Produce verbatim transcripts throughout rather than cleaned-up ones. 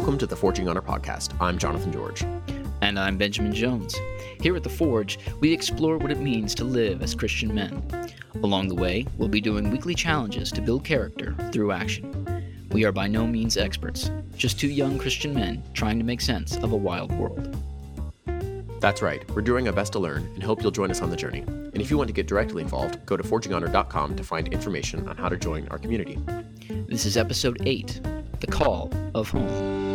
welcome to the Forging Honor podcast. I'm Jonathan George. And I'm Benjamin Jones. Here at The Forge, we explore what it means to live as Christian men. Along the way, we'll be doing weekly challenges to build character through action. We are by no means experts, just two young Christian men trying to make sense of a wild world. That's right, we're doing our best to learn and hope you'll join us on the journey. And if you want to get directly involved, go to forging honor dot com to find information on how to join our community. This is episode eight, The Call of Home.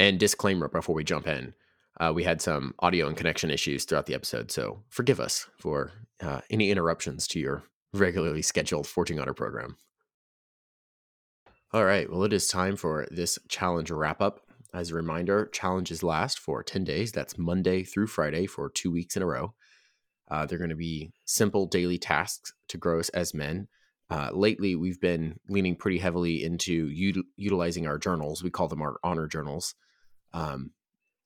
And disclaimer before we jump in, uh, we had some audio and connection issues throughout the episode, so forgive us for uh, any interruptions to your regularly scheduled Forging Honor program. All right, well, it is time for this challenge wrap-up. As a reminder, challenges last for ten days. That's Monday through Friday for two weeks in a row. Uh, they're going to be simple daily tasks to grow us as men. Uh, lately, we've been leaning pretty heavily into util- utilizing our journals. We call them our honor journals. Um,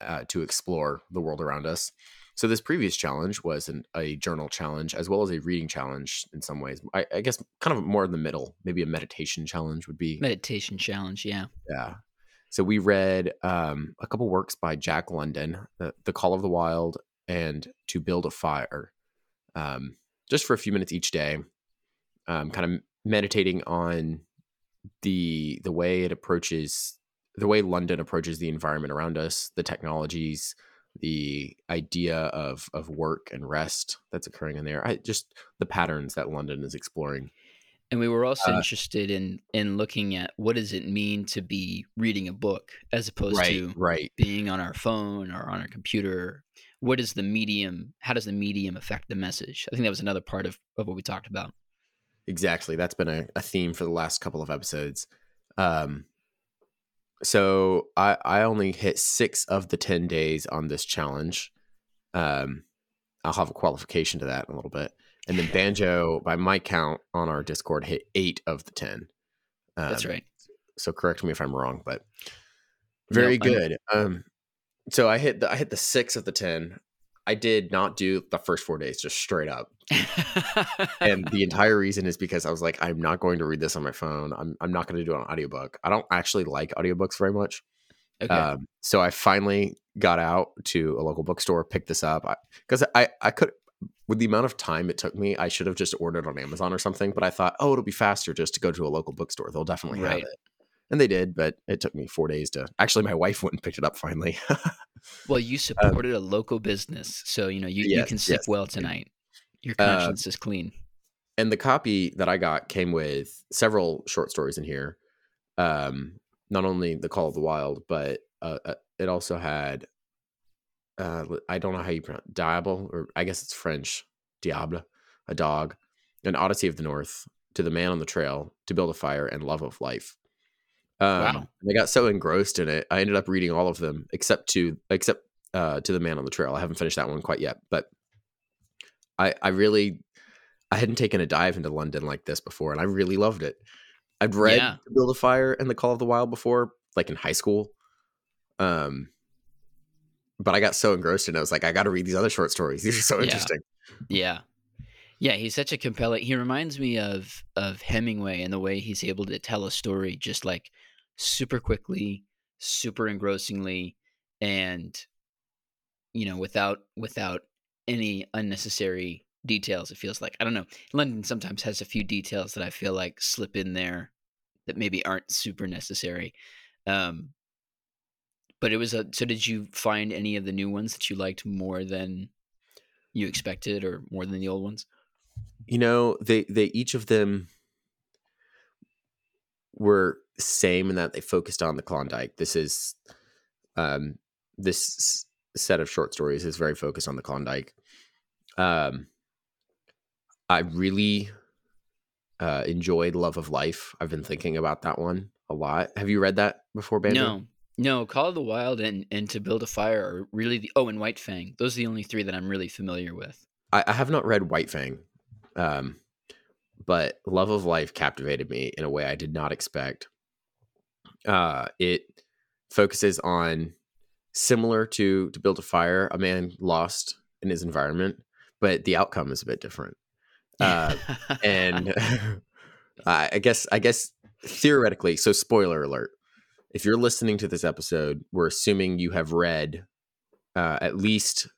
uh, to explore the world around us. So this previous challenge was an, a journal challenge as well as a reading challenge in some ways. I, I guess kind of more in the middle, maybe a meditation challenge would be. Meditation challenge, yeah. Yeah. So we read um, a couple works by Jack London, the, the Call of the Wild and To Build a Fire, um, just for a few minutes each day, um, kind of meditating on the the way it approaches the way London approaches the environment around us, the technologies, the idea of of work and rest that's occurring in there, I, just the patterns that London is exploring. And we were also uh, interested in in looking at what does it mean to be reading a book as opposed right, to right. being on our phone or on our computer. What is the medium? How does the medium affect the message? I think that was another part of, of what we talked about. Exactly. That's been a, a theme for the last couple of episodes. Um So I, I only hit six of the ten days on this challenge. Um, I'll have a qualification to that in a little bit. And then Banjo, by my count on our Discord, hit eight of the ten. Um, That's right. So correct me if I'm wrong, but very no, good. Um, so I hit the, I hit the six of the ten. I did not do the first four days, just straight up. And the entire reason is because I was like, I'm not going to read this on my phone. I'm I'm not going to do it on audiobook. I don't actually like audiobooks very much. Okay. Um, so I finally got out to a local bookstore, picked this up. Because I, I, I could, with the amount of time it took me, I should have just ordered on Amazon or something. But I thought, oh, it'll be faster just to go to a local bookstore. They'll definitely right. have it. And they did, but it took me four days to actually my wife went and picked it up finally. Well, you supported um, a local business. So, you know, you, yes, you can sleep yes. well tonight. Your conscience uh, is clean. And the copy that I got came with several short stories in here. Um, not only The Call of the Wild, but uh, uh, it also had, uh, I don't know how you pronounce it, Diable, or I guess it's French, Diable, a dog, An Odyssey of the North, To the Man on the Trail, To Build a Fire, and Love of Life. Um, wow. I got so engrossed in it, I ended up reading all of them except to except uh, to The Man on the Trail. I haven't finished that one quite yet, but I I really I hadn't taken a dive into London like this before, and I really loved it. I'd read yeah. To Build a Fire and The Call of the Wild before, like in high school, um, but I got so engrossed in it, I was like, I got to read these other short stories. These are so yeah. interesting. Yeah. Yeah, he's such a compelling. He reminds me of of Hemingway and the way he's able to tell a story just like super quickly, super engrossingly, and you know, without without any unnecessary details. It feels like, I don't know, London sometimes has a few details that I feel like slip in there that maybe aren't super necessary. Um, but it was a. So, did you find any of the new ones that you liked more than you expected, or more than the old ones? You know, they they each of them were same in that they focused on the Klondike. This is, um, this set of short stories is very focused on the Klondike. Um, I really uh, enjoyed Love of Life. I've been thinking about that one a lot. Have you read that before, Banjo? No, no. Call of the Wild and, and To Build a Fire are really the, oh, and White Fang. Those are the only three that I'm really familiar with. I, I have not read White Fang. Um, but Love of Life captivated me in a way I did not expect. Uh, it focuses on similar to To Build a Fire, a man lost in his environment, but the outcome is a bit different. Uh, and uh, I guess, I guess theoretically, so spoiler alert, if you're listening to this episode, we're assuming you have read uh, at least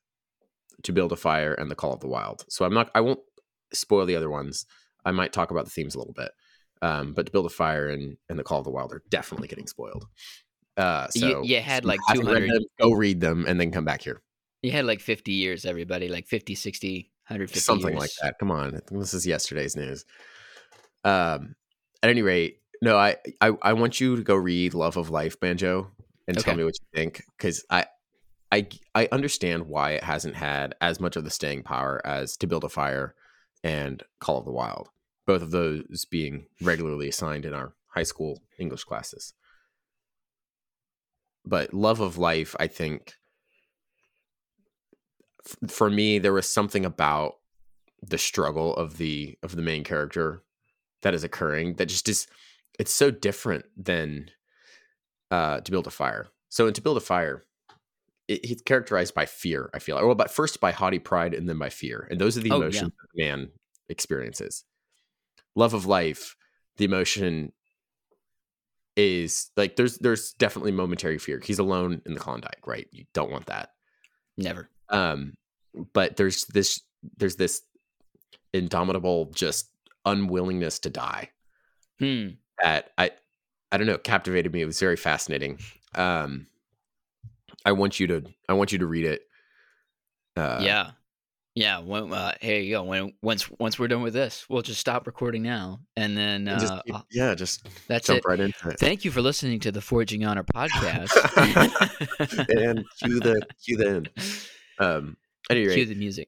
To Build a Fire and The Call of the Wild. So I'm not, I won't spoil the other ones. I might talk about the themes a little bit, um, but To Build a Fire and, and The Call of the Wild are definitely getting spoiled. Uh, so you, you had like two hundred. Them, go read them and then come back here. You had like fifty years, everybody, like fifty, sixty, one hundred fifty something years. Like that. Come on. I think this is yesterday's news. Um, at any rate, no, I, I, I want you to go read Love of Life, Banjo, and okay. tell me what you think. Cause I, I, I understand why it hasn't had as much of the staying power as To Build a Fire and Call of the Wild, both of those being regularly assigned in our high school English classes. But Love of Life, I think, f- for me, there was something about the struggle of the of the main character that is occurring that just is, it's so different than uh, To Build a Fire. So in To Build a Fire, it, it's characterized by fear, I feel like. Well, but first by haughty pride and then by fear. And those are the oh, emotions yeah. that man experiences. Love of Life, the emotion is like there's there's definitely momentary fear. He's alone in the Klondike, right? You don't want that. Never. Um, but there's this there's this indomitable just unwillingness to die. Hmm. That I I don't know, captivated me. It was very fascinating. Um, I want you to I want you to read it. Uh, yeah. Yeah, when, uh, here you go. When once once we're done with this, we'll just stop recording now, and then uh, just, yeah, just that's jump it. right into it. Thank you for listening to the Forging Honor podcast. And cue the cue the end. Um, anyway, cue the music.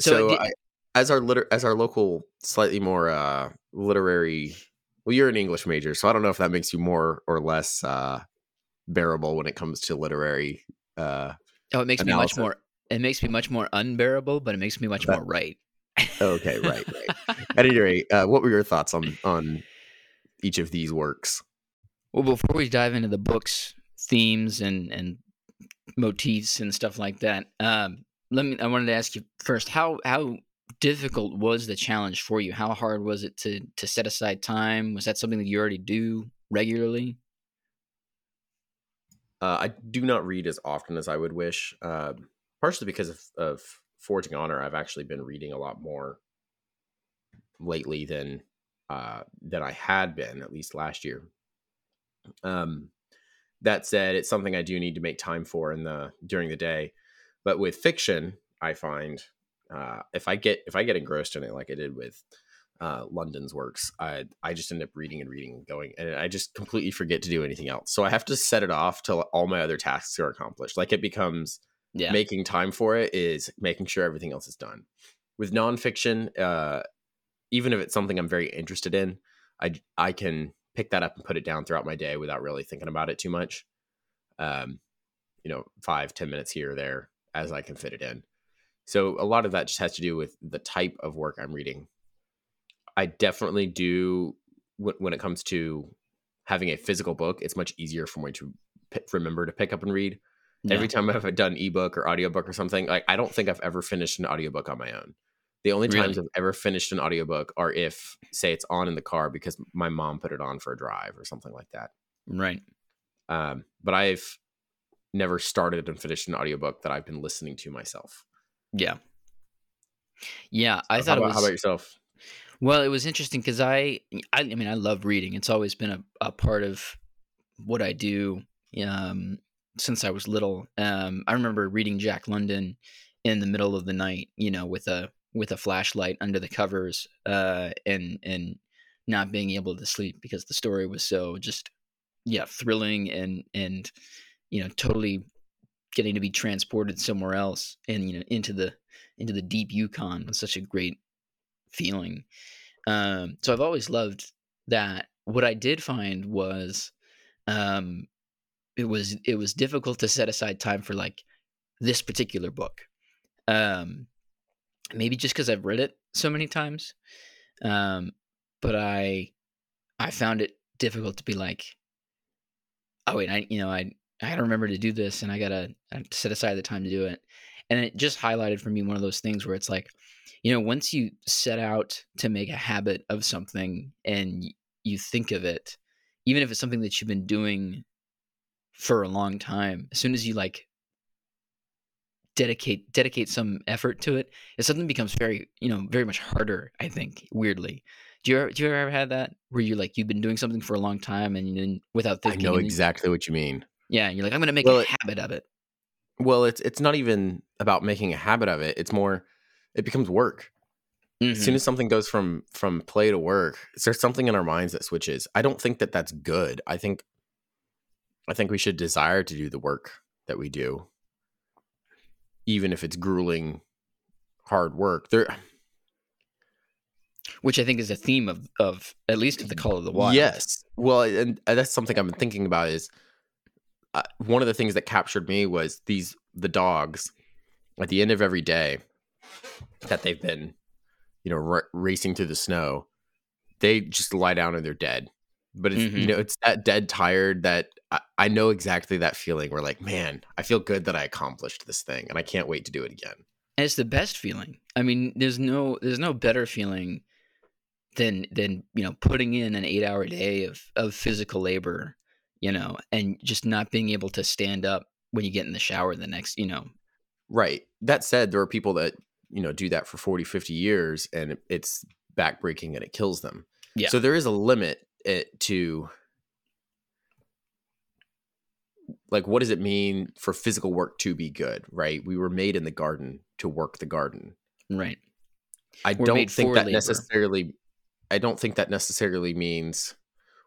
So, so did, I, as our liter- as our local, slightly more uh, literary. Well, you're an English major, so I don't know if that makes you more or less uh, bearable when it comes to literary. Uh, oh, it makes analysis. me much more. It makes me much more unbearable, but it makes me much that, more right. Okay, right, right. At any rate, uh, what were your thoughts on on each of these works? Well, before we dive into the book's themes and, and motifs and stuff like that, um, let me. I wanted to ask you first how how difficult was the challenge for you? How hard was it to to set aside time? Was that something that you already do regularly? Uh, I do not read as often as I would wish. Uh, Partially because of, of Forging Honor, I've actually been reading a lot more lately than uh, than I had been, at least last year. Um, that said, it's something I do need to make time for in the during the day. But with fiction, I find uh, if I get if I get engrossed in it, like I did with uh, London's works, I I just end up reading and reading and going, and I just completely forget to do anything else. So I have to set it off till all my other tasks are accomplished. Like it becomes. Yeah. Making time for it is making sure everything else is done. With nonfiction, uh, even if it's something I'm very interested in, I, I can pick that up and put it down throughout my day without really thinking about it too much. Um, you know, five, ten minutes here or there as I can fit it in. So a lot of that just has to do with the type of work I'm reading. I definitely do, when, when it comes to having a physical book, it's much easier for me to p- remember to pick up and read. Yeah. Every time I've done ebook or audiobook or something, like I don't think I've ever finished an audiobook on my own. The only really? times I've ever finished an audiobook are if, say, it's on in the car because my mom put it on for a drive or something like that. Right. Um, but I've never started and finished an audiobook that I've been listening to myself. Yeah. Yeah. I so thought how about, it was... how about yourself? Well, it was interesting because I, I, I mean, I love reading. It's always been a, a part of what I do. Um, since I was little, um, I remember reading Jack London in the middle of the night, you know, with a, with a flashlight under the covers, uh, and, and not being able to sleep because the story was so just, yeah, thrilling and, and, you know, totally getting to be transported somewhere else and, you know, into the, into the deep Yukon was such a great feeling. Um, so I've always loved that. What I did find was, um, It was it was difficult to set aside time for like this particular book, um, maybe just because I've read it so many times, um, but I I found it difficult to be like, oh wait, I you know I I got to remember to do this, and I got to set aside the time to do it. And it just highlighted for me one of those things where it's like, you know, once you set out to make a habit of something and you think of it, even if it's something that you've been doing for a long time, as soon as you like dedicate dedicate some effort to it, it suddenly becomes very, you know, very much harder, I think, weirdly. Do you ever, do you ever have that where you're like, you've been doing something for a long time and then without thinking? I know exactly what you mean. Yeah. And you're like, I'm going to make well, a it, habit of it. Well, it's, it's not even about making a habit of it. It's more, it becomes work. Mm-hmm. As soon as something goes from, from play to work, there's something in our minds that switches. I don't think that that's good. I think, I think we should desire to do the work that we do, even if it's grueling, hard work. There, Which I think is a theme of, of at least of The Call of the Wild. Yes. Well, and that's something I've been thinking about is uh, one of the things that captured me was these the dogs at the end of every day that they've been, you know, r- racing through the snow. They just lie down and they're dead. But, it's, mm-hmm. you know, it's that dead tired that I, I know exactly that feeling where like, man, I feel good that I accomplished this thing and I can't wait to do it again. And it's the best feeling. I mean, there's no there's no better feeling than than you know putting in an eight hour day of of physical labor, you know, and just not being able to stand up when you get in the shower the next, you know. Right. That said, there are people that, you know, do that for forty, fifty years and it's backbreaking and it kills them. Yeah. So there is a limit it, to like, what does it mean for physical work to be good, right? We were made in the garden to work the garden. Right. I we're don't think that labor. necessarily, I don't think that necessarily means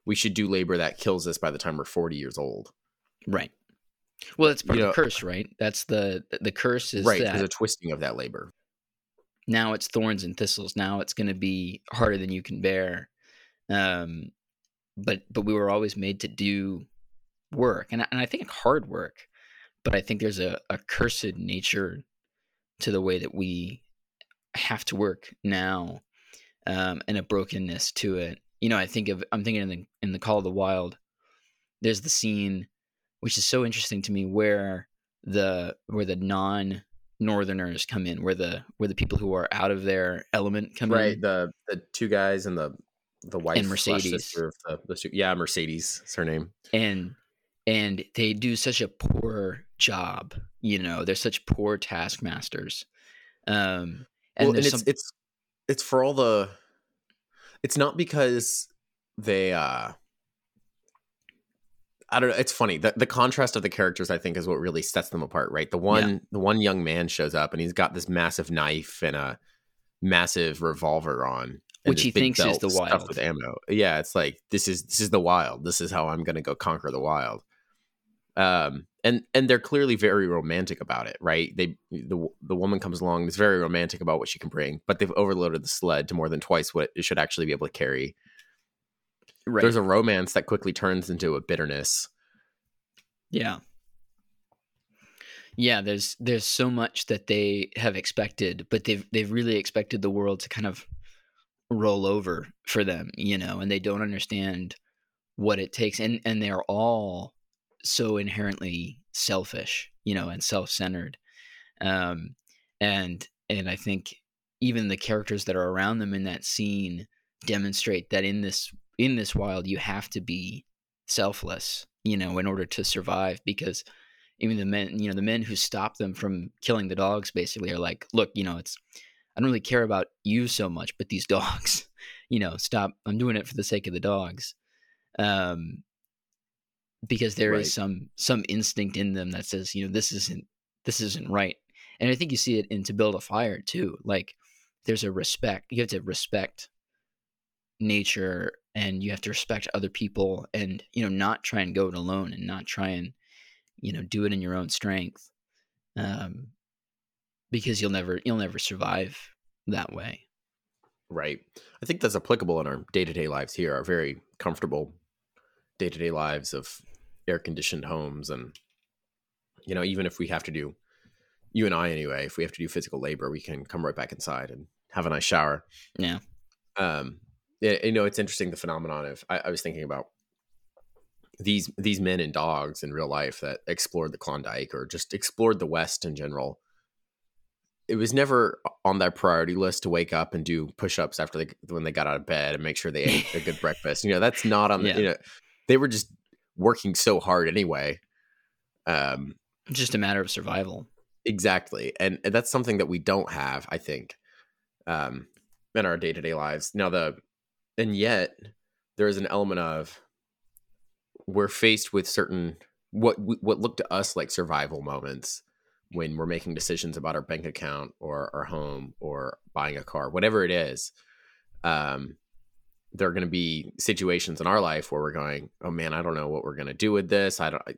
we should do labor that kills us by the time we're forty years old. Right. Well, that's part you of know, the curse, right? That's the, the curse is right, that. Right, there's a twisting of that labor. Now it's thorns and thistles. Now it's going to be harder than you can bear. Um, but, but we were always made to do work, and I, and I think hard work, but I think there's a, a cursed nature to the way that we have to work now, um, and a brokenness to it. You know, I think of I'm thinking in the in the Call of the Wild, there's the scene which is so interesting to me where the where the non-northerners come in, where the where the people who are out of their element come right, in. Right, the the two guys and the the wife and Mercedes. The, the, yeah, Mercedes is her name. And And they do such a poor job, you know. They're such poor taskmasters. Um, and well, and it's, some... it's it's for all the. It's not because they. Uh, I don't know. It's funny. The the contrast of the characters, I think, is what really sets them apart, right? The one yeah. the one young man shows up and he's got this massive knife and a massive revolver on. Which he thinks is the wild. With ammo. Yeah, it's like this is this is the wild. This is how I'm going to go conquer the wild. Um, and and they're clearly very romantic about it, right? They the the woman comes along and is very romantic about what she can bring, but they've overloaded the sled to more than twice what it should actually be able to carry. Right. There's a romance that quickly turns into a bitterness. Yeah. Yeah, there's there's so much that they have expected, but they've they've really expected the world to kind of roll over for them, you know, and they don't understand what it takes. And and they're all so inherently selfish, you know, and self-centered. Um, and and I think even the characters that are around them in that scene demonstrate that in this in this wild, you have to be selfless, you know, in order to survive, because even the men, you know, the men who stop them from killing the dogs basically are like, look, you know, it's, I don't really care about you so much, but these dogs, you know, stop. I'm doing it for the sake of the dogs. Um, because there right. is some, some instinct in them that says, you know, this isn't, this isn't right. And I think you see it in To Build a Fire too. Like there's a respect, you have to respect nature and you have to respect other people and, you know, not try and go it alone and not try and, you know, do it in your own strength. Um, Because you'll never you'll never survive that way. Right. I think that's applicable in our day-to-day lives here, our very comfortable day-to-day lives of air-conditioned homes. And, you know, even if we have to do, you and I anyway, if we have to do physical labor, we can come right back inside and have a nice shower. Yeah. Um, you know, it's interesting, the phenomenon of, I, I was thinking about these these men and dogs in real life that explored the Klondike or just explored the West in general, it was never on their priority list to wake up and do push-ups after they when they got out of bed and make sure they ate a good breakfast. You know, that's not on the, yeah. you know, they were just working so hard anyway. Um, just a matter of survival. Exactly. And, and that's something that we don't have, I think, um, in our day-to-day lives. Now the, and yet there is an element of we're faced with certain, what, what looked to us like survival moments when we're making decisions about our bank account or our home or buying a car, whatever it is. Um, there are going to be situations in our life where we're going, oh man, I don't know what we're going to do with this. I don't, I,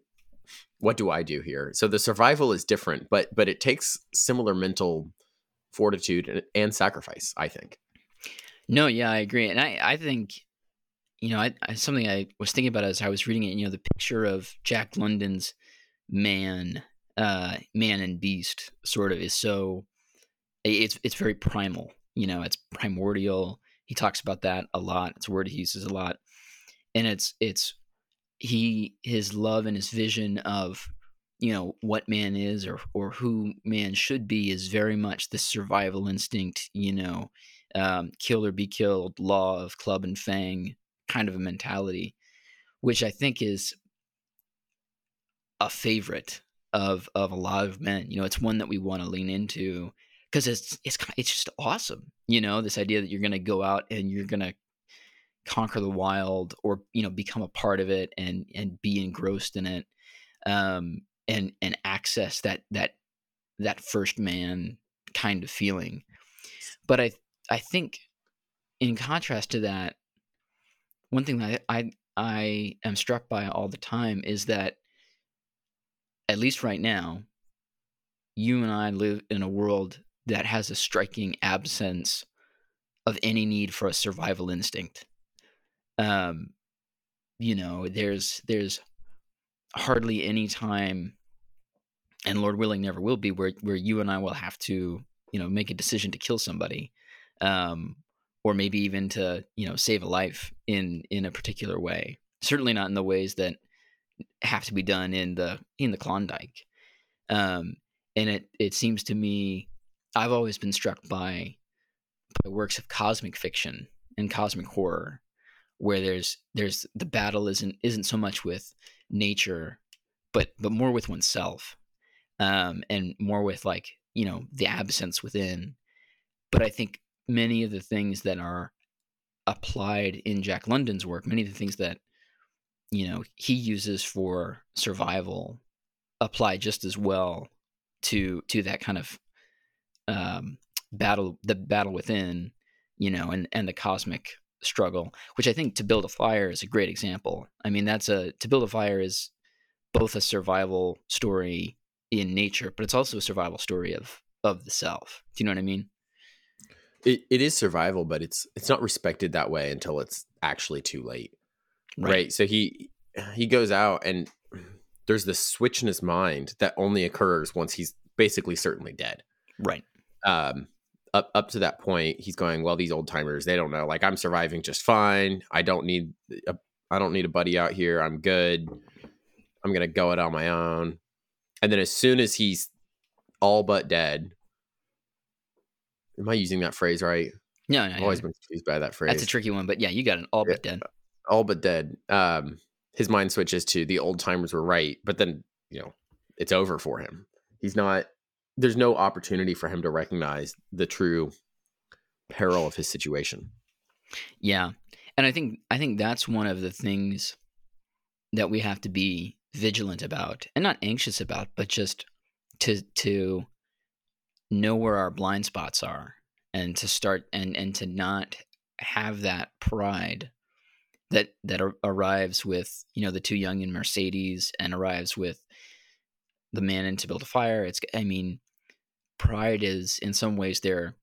what do I do here? So the survival is different, but, but it takes similar mental fortitude and, and sacrifice, I think. No, yeah, I agree. And I, I think, you know, I, I, something I was thinking about as I was reading it, you know, the picture of Jack London's man, uh, man and beast sort of is so, it's, it's very primal, you know, it's primordial. He talks about that a lot. It's a word he uses a lot. And it's, it's, he, his love and his vision of, you know, what man is or, or who man should be is very much the survival instinct, you know, um, kill or be killed, law of club and fang kind of a mentality, which I think is a favorite of, of a lot of men. You know, it's one that we want to lean into. Because it's it's it's just awesome, you know, this idea that you're going to go out and you're going to conquer the wild or, you know, become a part of it and and be engrossed in it, um, and and access that that that first man kind of feeling. But I I think in contrast to that, one thing that I I, I am struck by all the time is that, at least right now, you and I live in a world that has a striking absence of any need for a survival instinct. Um, you know, there's there's hardly any time, and Lord willing, never will be, where where you and I will have to, you know, make a decision to kill somebody, um, or maybe even to, you know, save a life in in a particular way. Certainly not in the ways that have to be done in the in the Klondike. Um, and it it seems to me, I've always been struck by, by works of cosmic fiction and cosmic horror, where there's there's the battle isn't isn't so much with nature, but but more with oneself, um, and more with, like, you know, the absence within. But I think many of the things that are applied in Jack London's work, many of the things that, you know, he uses for survival apply just as well to to that kind of um, battle, the battle within, you know, and, and the cosmic struggle, which I think To Build a Fire is a great example. I mean, that's a To Build a Fire is both a survival story in nature, but it's also a survival story of of the self. Do you know what I mean? It it is survival, but it's it's not respected that way until it's actually too late, right? right? So he he goes out and there's this switch in his mind that only occurs once he's basically certainly dead. Right. Um, up up to that point, he's going, well, these old timers, they don't know. Like, I'm surviving just fine. I don't need a, I don't need a buddy out here. I'm good. I'm going to go it on my own. And then as soon as he's all but dead, am I using that phrase right? No, no. I've always yeah. been confused by that phrase. That's a tricky one, but yeah, you got an all yeah, but dead. All but dead. Um, his mind switches to the old timers were right, but then, you know, it's over for him. He's not, there's no opportunity for him to recognize the true peril of his situation. Yeah. And I think, I think that's one of the things that we have to be vigilant about and not anxious about, but just to, to know where our blind spots are and to start and, and to not have that pride that that ar- arrives with, you know, the two young in Mercedes and arrives with the man in To Build a Fire. It's, I mean, pride is in some ways their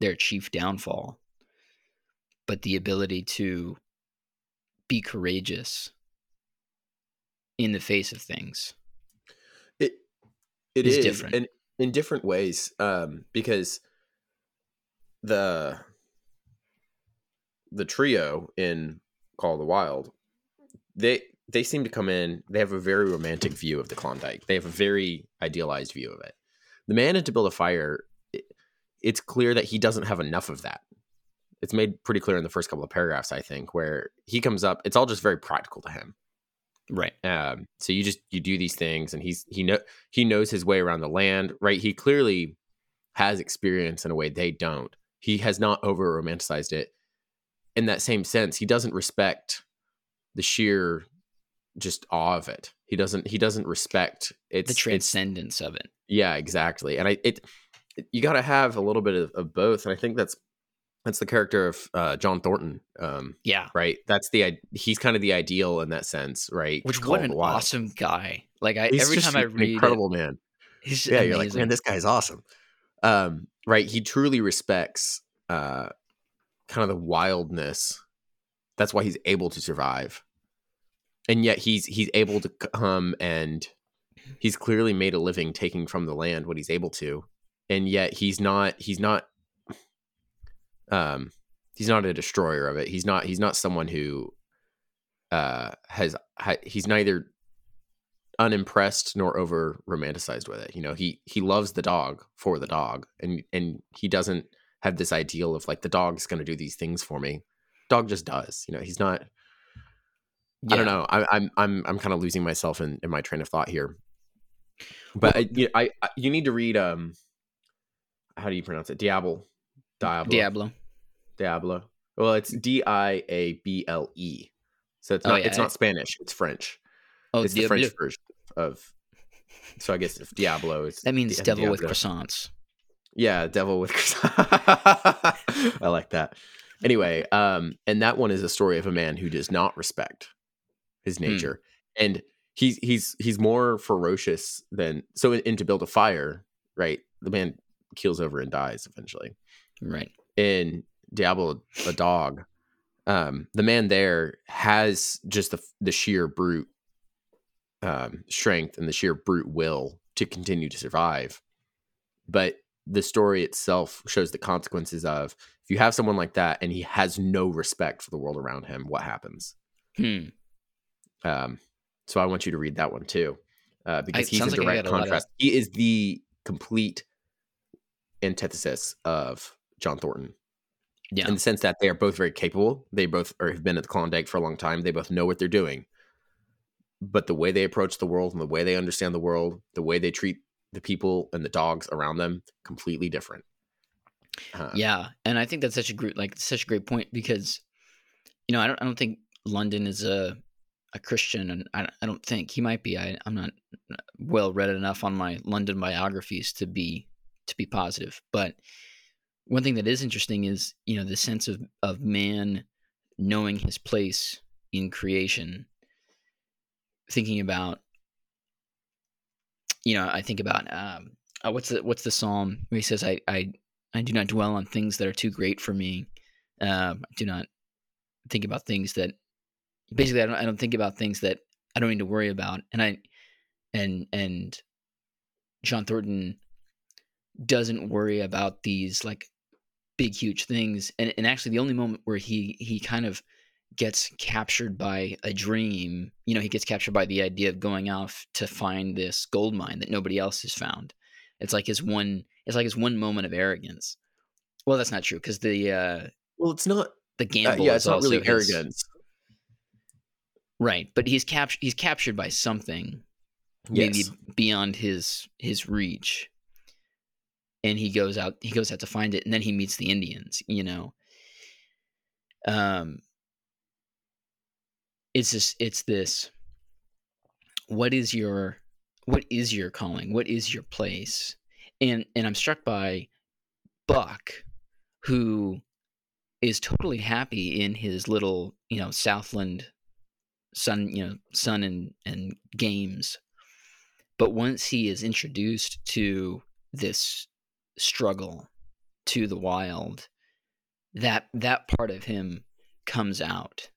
their chief downfall, but the ability to be courageous in the face of things, it it is, is different in, in different ways, um, because the the trio in Call of the Wild, they they seem to come in, they have a very romantic view of the Klondike. They have a very idealized view of it. The man in To Build a Fire, it, it's clear that he doesn't have enough of that. It's made pretty clear in the first couple of paragraphs, I think, where he comes up. It's all just very practical to him. Right. Um, so you just, you do these things, and he's, he know, he knows his way around the land, right? He clearly has experience in a way they don't. He has not over romanticized it. In that same sense, he doesn't respect the sheer just awe of it. He doesn't, he doesn't respect it's the transcendence it's, of it. Yeah, exactly. And I, it, it you got to have a little bit of, of both. And I think that's, that's the character of uh, John Thornton. Um, yeah. Right. That's the, he's kind of the ideal in that sense. Right. Which what an awesome guy. Like I, he's every time I read incredible it, man. He's yeah. Amazing. You're like, man, this guy's awesome. Um, right. He truly respects uh, kind of the wildness. That's why he's able to survive. And yet he's, he's able to come, and he's clearly made a living taking from the land what he's able to. And yet he's not, he's not, Um, he's not a destroyer of it. He's not, he's not someone who, uh, has, ha, he's neither unimpressed nor over romanticized with it. You know, he, he loves the dog for the dog, and, and he doesn't have this ideal of like, the dog's going to do these things for me. Dog just does, you know, he's not, yeah. I don't know. I, I'm, I'm, I'm kind of losing myself in, in my train of thought here, but well, I, you know, I, I, you need to read, um, how do you pronounce it? Diable. Diable. Diablo. Diablo. Well, it's D I A B L E. So it's not, oh, yeah. It's not Spanish. It's French. Oh, it's Diablo. The French version of. So I guess if Diablo is. That means Di- devil Diablo. With croissants. Yeah, devil with croissants. I like that. Anyway, um, and that one is a story of a man who does not respect his nature, hmm. and he's he's he's more ferocious than so. In, in To Build a Fire, right? The man keels over and dies eventually. Right. In Diablo, a dog, um, the man there has just the the sheer brute um, strength and the sheer brute will to continue to survive. But the story itself shows the consequences of if you have someone like that and he has no respect for the world around him, what happens? Hmm. Um. So I want you to read that one too, uh, because I, he's in like direct contrast. Of- he is the complete antithesis of John Thornton, yeah, in the sense that they are both very capable. They both are, have been at the Klondike for a long time. They both know what they're doing, but the way they approach the world and the way they understand the world, the way they treat the people and the dogs around them, completely different. Uh, yeah, and I think that's such a great, like such a great point, because you know I don't I don't think London is a a Christian, and I I don't think he might be. I I'm not well read enough on my London biographies to be to be positive, but. One thing that is interesting is, you know, the sense of, of man knowing his place in creation, thinking about, you know, I think about, um, uh, what's the, what's the Psalm where he says, I, I, I do not dwell on things that are too great for me. Um, I do not think about things that basically I don't, I don't think about things that I don't need to worry about. And I, and, and John Thornton doesn't worry about these like big, huge things. And and actually the only moment where he, he kind of gets captured by a dream, you know, he gets captured by the idea of going off to find this gold mine that nobody else has found. It's like his one, it's like his one moment of arrogance. Well, that's not true. Cause the, uh, well, it's not the gamble. Uh, yeah, it's not really arrogance. Right. But he's captured, he's captured by something maybe yes. beyond his, his reach. And he goes out. He goes out to find it, and then he meets the Indians. You know, um, it's this. It's this. What is your, what is your calling? What is your place? And and I'm struck by Buck, who is totally happy in his little, you know, Southland sun, you know, sun and and games. But once he is introduced to this struggle to the wild, that that part of him comes out,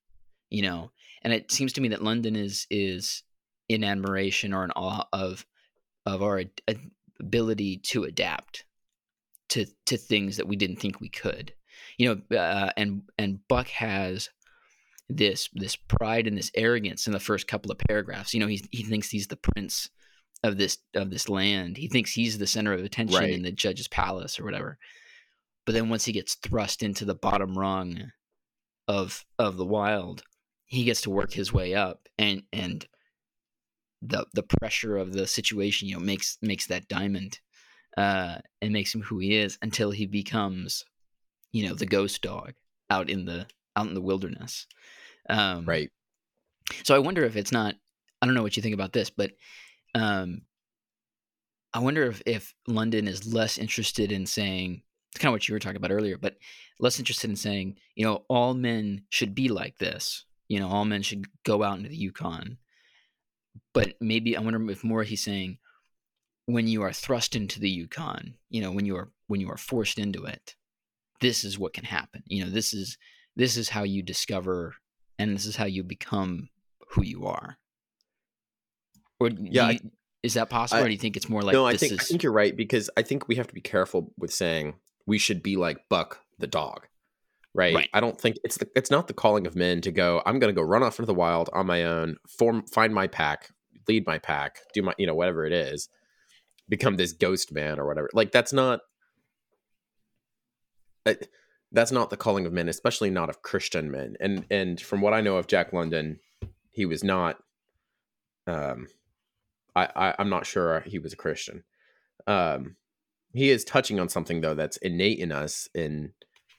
you know. And it seems to me that London is is in admiration or in awe of of our ad- ability to adapt to to things that we didn't think we could, you know. Uh, and and Buck has this this pride and this arrogance in the first couple of paragraphs. You know, he he thinks he's the prince of this of this land. He thinks he's the center of attention right. in the judge's palace or whatever. But then once he gets thrust into the bottom rung of of the wild, he gets to work his way up, and and the the pressure of the situation, you know, makes makes that diamond uh, and makes him who he is until he becomes, you know, the ghost dog out in the out in the wilderness. Um, right. So I wonder if it's not. I don't know what you think about this, but um, I wonder if if London is less interested in saying. It's kind of what you were talking about earlier, but less interested in saying, you know, all men should be like this. You know, all men should go out into the Yukon. But maybe I wonder if more he's saying, when you are thrust into the Yukon, you know, when you are when you are forced into it, this is what can happen. You know, this is this is how you discover, and this is how you become who you are. Or yeah, you, I, is that possible? I, or do you think it's more like no? This I think is, I think you're right, because I think we have to be careful with saying. We should be like Buck the dog, right? right. I don't think it's the, it's not the calling of men to go, I'm going to go run off into the wild on my own, form, find my pack, lead my pack, do my, you know, whatever it is, become this ghost man or whatever. Like that's not, that's not the calling of men, especially not of Christian men. And, and from what I know of Jack London, he was not, um, I, I I'm not sure he was a Christian. Um, He is touching on something, though, that's innate in us in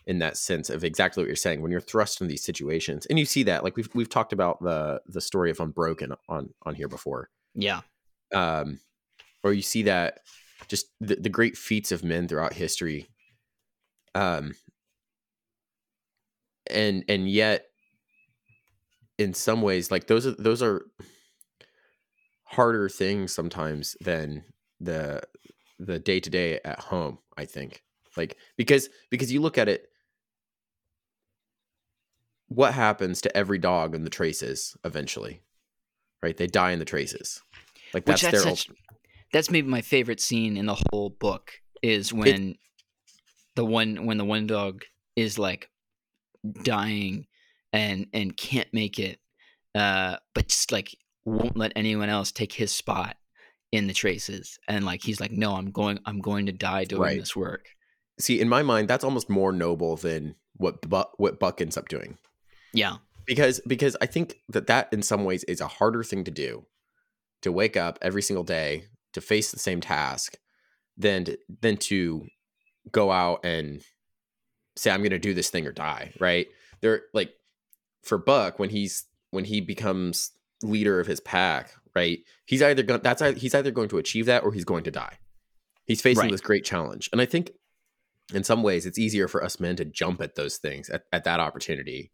in that sense of exactly what you're saying. When you're thrust in these situations, and you see that, like we've we've talked about the the story of Unbroken on on here before. Yeah. Um, or you see that just the, the great feats of men throughout history. Um, and and yet, in some ways, like those are those are harder things sometimes than the. the day-to-day at home, I think, like, because, because you look at it, what happens to every dog in the traces eventually, right? They die in the traces. Like that's, that's their, such, ult- that's maybe my favorite scene in the whole book is when it, the one, when the one dog is like dying and, and can't make it, uh, but just like won't let anyone else take his spot. In the traces, and like he's like, no, I'm going, I'm going to die doing right. this work. See, in my mind, that's almost more noble than what Buck, what Buck ends up doing. Yeah, because because I think that that in some ways is a harder thing to do, to wake up every single day to face the same task, than to, than to go out and say I'm going to do this thing or die. Right there, like for Buck when he's when he becomes leader of his pack. Right. He's either going that's he's either going to achieve that or he's going to die. He's facing right. this great challenge. And I think in some ways it's easier for us men to jump at those things at, at that opportunity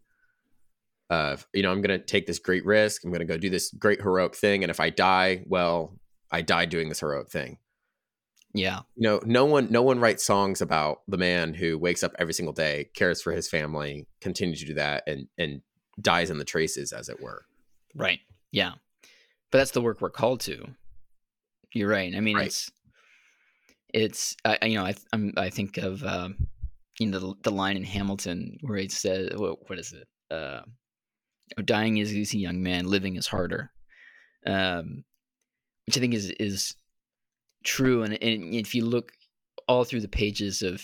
of, you know, I'm going to take this great risk. I'm going to go do this great heroic thing. And if I die, well, I died doing this heroic thing. Yeah. You know, no one no one writes songs about the man who wakes up every single day, cares for his family, continues to do that and and dies in the traces, as it were. Right. Yeah. But that's the work we're called to. You're right. I mean, right. it's, it's, I, you know, I, I'm, I think of, um, you know, the, the line in Hamilton where it says, what, what is it? Uh, dying is easy, young man, living is harder. Um, which I think is, is true. And, and if you look all through the pages of,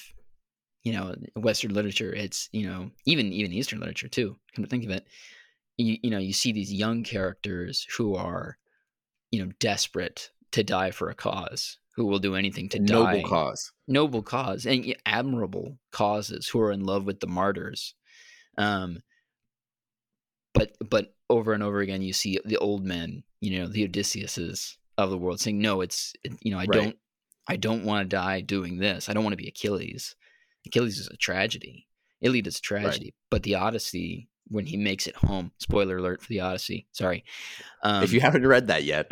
you know, Western literature, it's, you know, even, even Eastern literature too, come to think of it. You, you know, you see these young characters who are, you know, desperate to die for a cause, who will do anything to noble die. Noble cause. Noble cause and admirable causes who are in love with the martyrs. Um, but but over and over again, you see the old men, you know, the Odysseus's of the world saying, no, it's, you know, I right. don't I don't want to die doing this. I don't want to be Achilles. Achilles is a tragedy. Iliad is a tragedy. Right. But the Odyssey... when he makes it home, spoiler alert for the Odyssey. Sorry, um, if you haven't read that yet,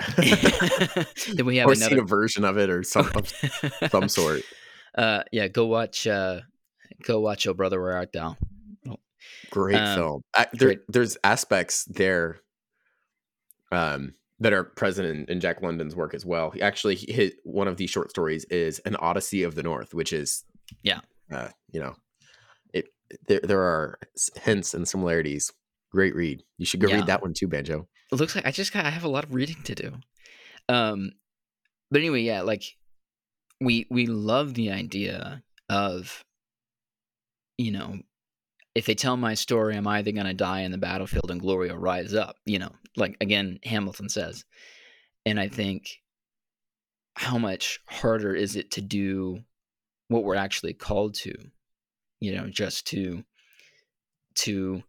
then we have or another seen a version of it or some some sort. Uh, yeah, go watch, uh, go watch, Oh, Brother, Where Art Thou? Great um, film. I, there, great. There's aspects there um, that are present in, in Jack London's work as well. He actually, his, one of the short stories is An Odyssey of the North, which is yeah, uh, you know. There, there are hints and similarities Great read. You should go yeah. read that one too, Banjo. It looks like I just got, I have a lot of reading to do. Um, but anyway, yeah, like we, we love the idea of, you know, if they tell my story, I'm either going to die in the battlefield in glory or rise up, you know, like again, Hamilton says. And I think how much harder is it to do what we're actually called to, you know, just to, to,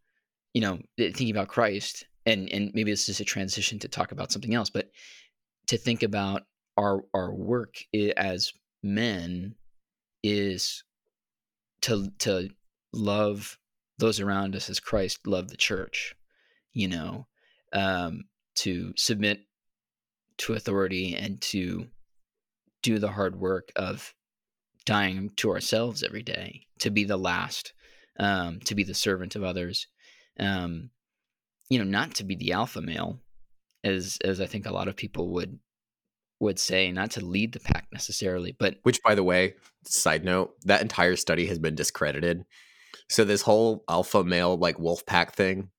you know, thinking about Christ, and, and maybe this is a transition to talk about something else, but to think about our, our work as men is to, to love those around us as Christ loved the church, you know, um, to submit to authority and to do the hard work of dying to ourselves every day, to be the last, um, to be the servant of others, um, you know, not to be the alpha male, as, as I think a lot of people would, would say, not to lead the pack necessarily, but which, by the way, side note, that entire study has been discredited. So this whole alpha male, like wolf pack thing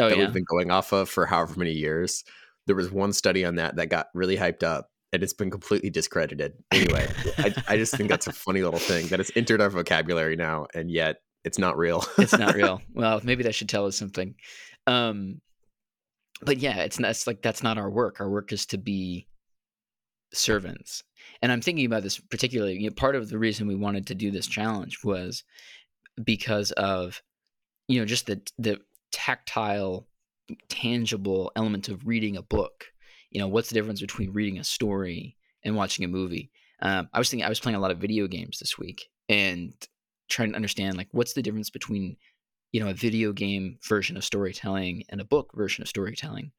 oh, that yeah. we've been going off of for however many years, there was one study on that that got really hyped up and it's been completely discredited. Anyway, I, I just think that's a funny little thing that it's entered our vocabulary now. And yet it's not real. It's not real. Well, maybe that should tell us something. Um, but yeah, it's that's like, that's not our work. Our work is to be servants. And I'm thinking about this particularly, you know, part of the reason we wanted to do this challenge was because of, you know, just the the tactile, tangible element of reading a book. You know, what's the difference between reading a story and watching a movie? Um, I was thinking, I was playing a lot of video games this week and trying to understand, like, what's the difference between, you know, a video game version of storytelling and a book version of storytelling.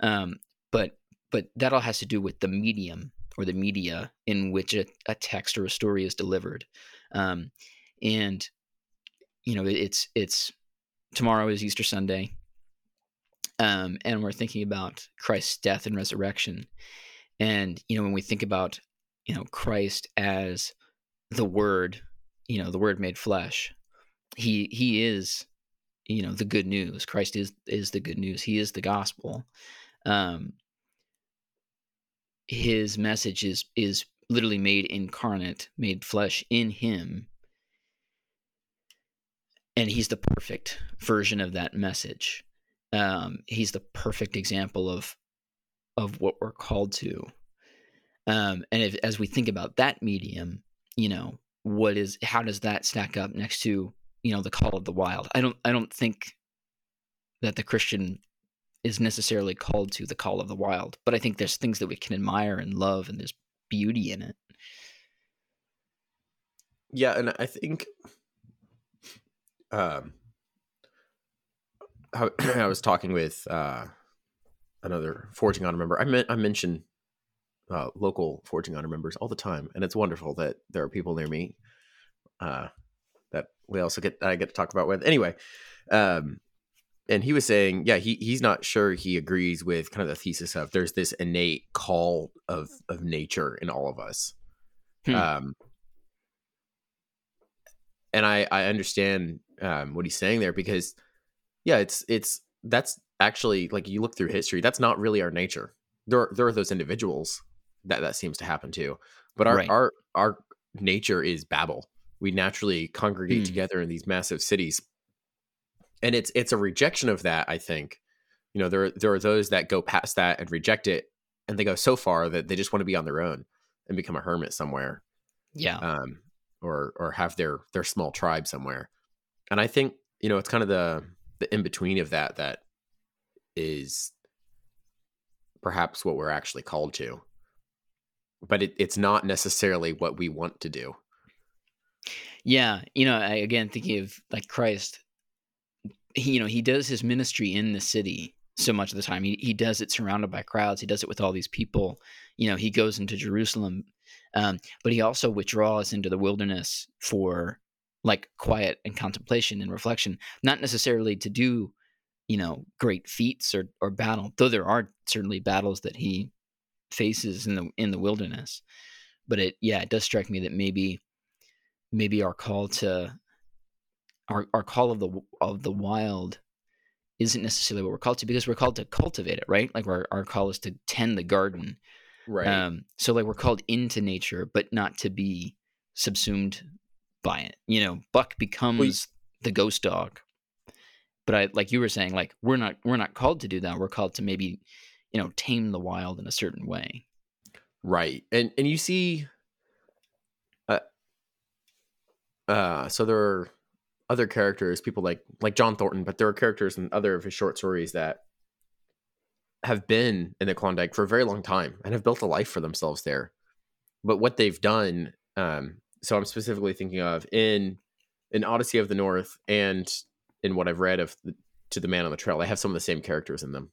Um, but but that all has to do with the medium or the media in which a, a text or a story is delivered. Um, and you know, it's, it's tomorrow is Easter Sunday. Um, and we're thinking about Christ's death and resurrection. And, you know, when we think about, you know, Christ as the Word, you know, the Word made flesh, he, he is, you know, the good news. Christ is, is the good news. He is the gospel. Um, his message is, is literally made incarnate, made flesh in him. And he's the perfect version of that message. Um, he's the perfect example of of what we're called to. Um, and if, as we think about that medium, you know, what is how does that stack up next to, you know, the Call of the Wild? I don't I don't think that the Christian is necessarily called to the Call of the Wild, but I think there's things that we can admire and love, and there's beauty in it. Yeah, and I think. Um, I, I was talking with uh, another Forging Honor member. I meant I mention uh, local Forging Honor members all the time, and it's wonderful that there are people near me uh, that we also get I get to talk about with. Anyway, um, and he was saying, yeah, he he's not sure he agrees with kind of the thesis of there's this innate call of of nature in all of us. Hmm. Um, and I I understand. Um, what he's saying there, because yeah, it's it's that's actually, like, you look through history, that's not really our nature. There are, there are those individuals that that seems to happen to, but our right. our our nature is Babel. We naturally congregate mm. together in these massive cities, and it's it's a rejection of that. I think, you know, there there are those that go past that and reject it, and they go so far that they just want to be on their own and become a hermit somewhere, yeah, um, or or have their their small tribe somewhere. And I think, you know, it's kind of the the in-between of that that is perhaps what we're actually called to. But it, it's not necessarily what we want to do. Yeah. You know, I, again, thinking of, like, Christ, he, you know, he does his ministry in the city so much of the time. He he does it surrounded by crowds. He does it with all these people. You know, he goes into Jerusalem, um, but he also withdraws into the wilderness for, like, quiet and contemplation and reflection, not necessarily to do, you know, great feats or, or battle, though there are certainly battles that he faces in the, in the wilderness. But it, yeah, it does strike me that maybe, maybe our call to our, our call of the, of the wild isn't necessarily what we're called to, because we're called to cultivate it, right? Like our our call is to tend the garden. Right. Um, so like we're called into nature, but not to be subsumed by it. You know, Buck becomes Please. the ghost dog. But I, like you were saying, like we're not we're not called to do that. We're called to maybe, you know, tame the wild in a certain way. Right. And and you see uh uh so there are other characters, people like like John Thornton, but there are characters in other of his short stories that have been in the Klondike for a very long time and have built a life for themselves there. But what they've done, um, so I'm specifically thinking of in An Odyssey of the North and in what I've read of the, To the Man on the Trail, they have some of the same characters in them.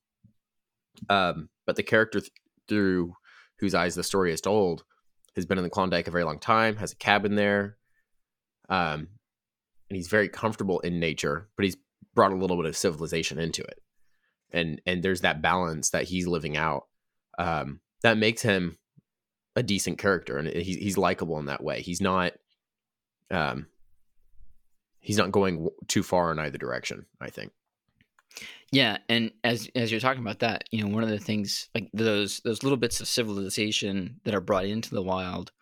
Um, but the character th- through whose eyes the story is told has been in the Klondike a very long time, has a cabin there. Um, and he's very comfortable in nature, but he's brought a little bit of civilization into it. And and there's that balance that he's living out um, that makes him a decent character, and he's he's likable in that way. He's not um he's not going too far in either direction, I think. Yeah, and as as you're talking about that, you know, one of the things like those those little bits of civilization that are brought into the wild.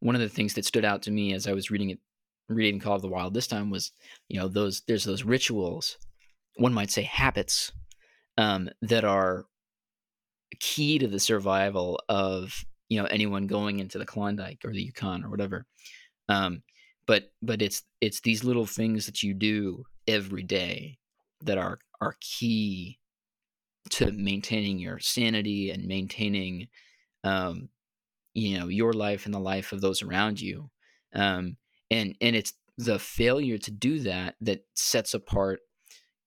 One of the things that stood out to me as I was reading it, reading Call of the Wild this time was, you know, those there's those rituals, one might say habits. Um, that are key to the survival of, you know, anyone going into the Klondike or the Yukon or whatever. Um, but but it's it's these little things that you do every day that are are key to maintaining your sanity and maintaining, um, you know, your life and the life of those around you. Um, and and it's the failure to do that that sets apart,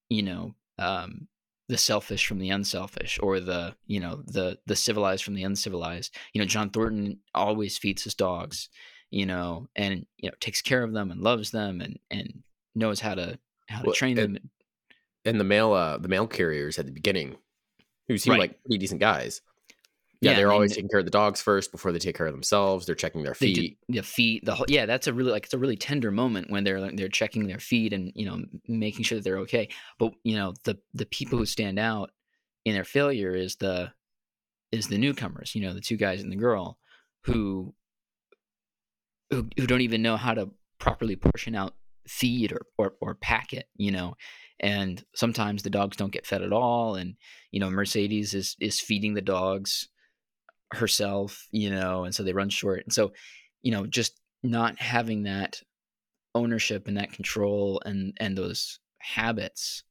you know, um, the selfish from the unselfish, or the, you know, the, the civilized from the uncivilized. You know, John Thornton always feeds his dogs, you know, and, you know, takes care of them and loves them and, and knows how to, how to well, train and, them. And the mail, uh, the mail carriers at the beginning, who seem right. like pretty decent guys. Yeah. yeah they're I mean, always taking care of the dogs first before they take care of themselves. They're checking their feet, the feet, the whole, yeah, that's a really, like, it's a really tender moment when they're, they're checking their feet and, you know, making sure that they're okay. But, you know, the, the people who stand out in their failure is the, is the newcomers, you know, the two guys and the girl who, who, who don't even know how to properly portion out feed or, or, or pack it, you know. And sometimes the dogs don't get fed at all. And, you know, Mercedes is, is feeding the dogs herself, you know, and so they run short. And so, you know, just not having that ownership and that control and and those habits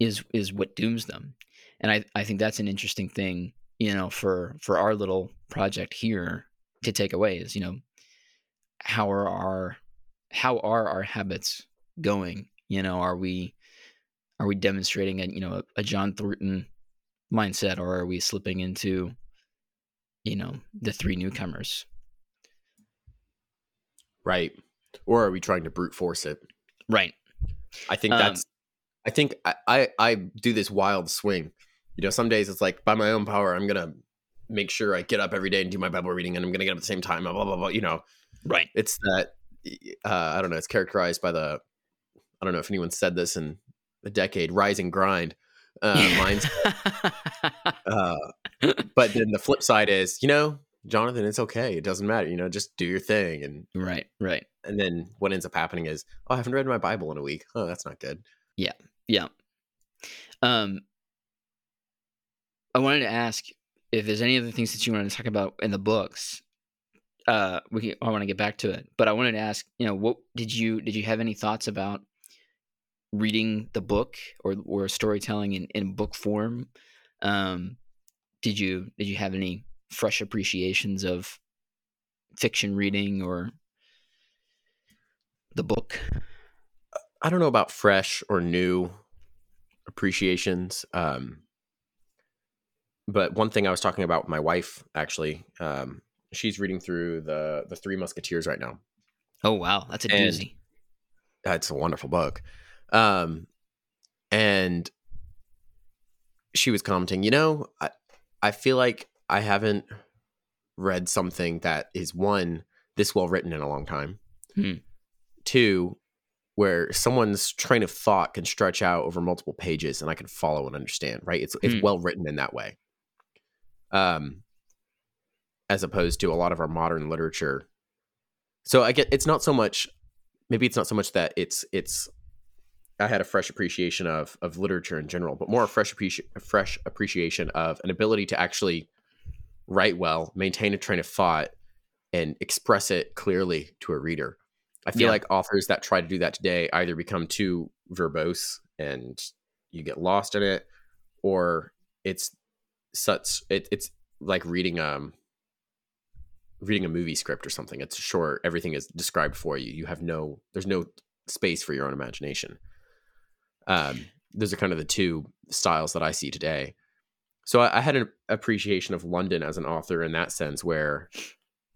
is is what dooms them. And I, I think that's an interesting thing, you know, for for our little project here to take away is, you know, how are our how are our habits going? You know, are we are we demonstrating a, you know, a, a John Thornton mindset, or are we slipping into, you know, the three newcomers? Right. Or are we trying to brute force it? Right. I think that's, um, I think I, I, I do this wild swing. You know, some days it's like, by my own power, I'm going to make sure I get up every day and do my Bible reading, and I'm going to get up at the same time, blah, blah, blah, blah, you know. Right. It's that, uh, I don't know, it's characterized by the, I don't know if anyone said this in a decade, rise and grind. Uh, mindset. uh, but then the flip side is, you know, Jonathan, it's okay. It doesn't matter. You know, just do your thing. And right, right. And then what ends up happening is, oh, I haven't read my Bible in a week. Oh, that's not good. Yeah, yeah. Um, I wanted to ask if there's any other things that you wanted to talk about in the books. Uh, we can, I want to get back to it, but I wanted to ask, you know, what did you did you have any thoughts about reading the book or, or storytelling in, in book form? Um, did you, did you have any fresh appreciations of fiction reading or the book? I don't know about fresh or new appreciations. Um, but one thing I was talking about with my wife, actually, um, she's reading through the, the Three Musketeers right now. Oh, wow. That's a doozy. That's a wonderful book. Um, and she was commenting, you know, I, I feel like I haven't read something that is, one, this well written in a long time. Hmm. Two, where someone's train of thought can stretch out over multiple pages and I can follow and understand, right? It's, it's mm. well written in that way. Um, as opposed to a lot of our modern literature. So I get, it's not so much, maybe it's not so much that it's, it's, I had a fresh appreciation of, of literature in general, but more a fresh appreci- a fresh appreciation of an ability to actually write well, maintain a train of thought, and express it clearly to a reader. I feel yeah. like authors that try to do that today either become too verbose and you get lost in it, or it's such it, it's like reading um reading a movie script or something. It's short, everything is described for you. You have no there's no space for your own imagination. Um, those are kind of the two styles that I see today. So I, I had an appreciation of London as an author in that sense, where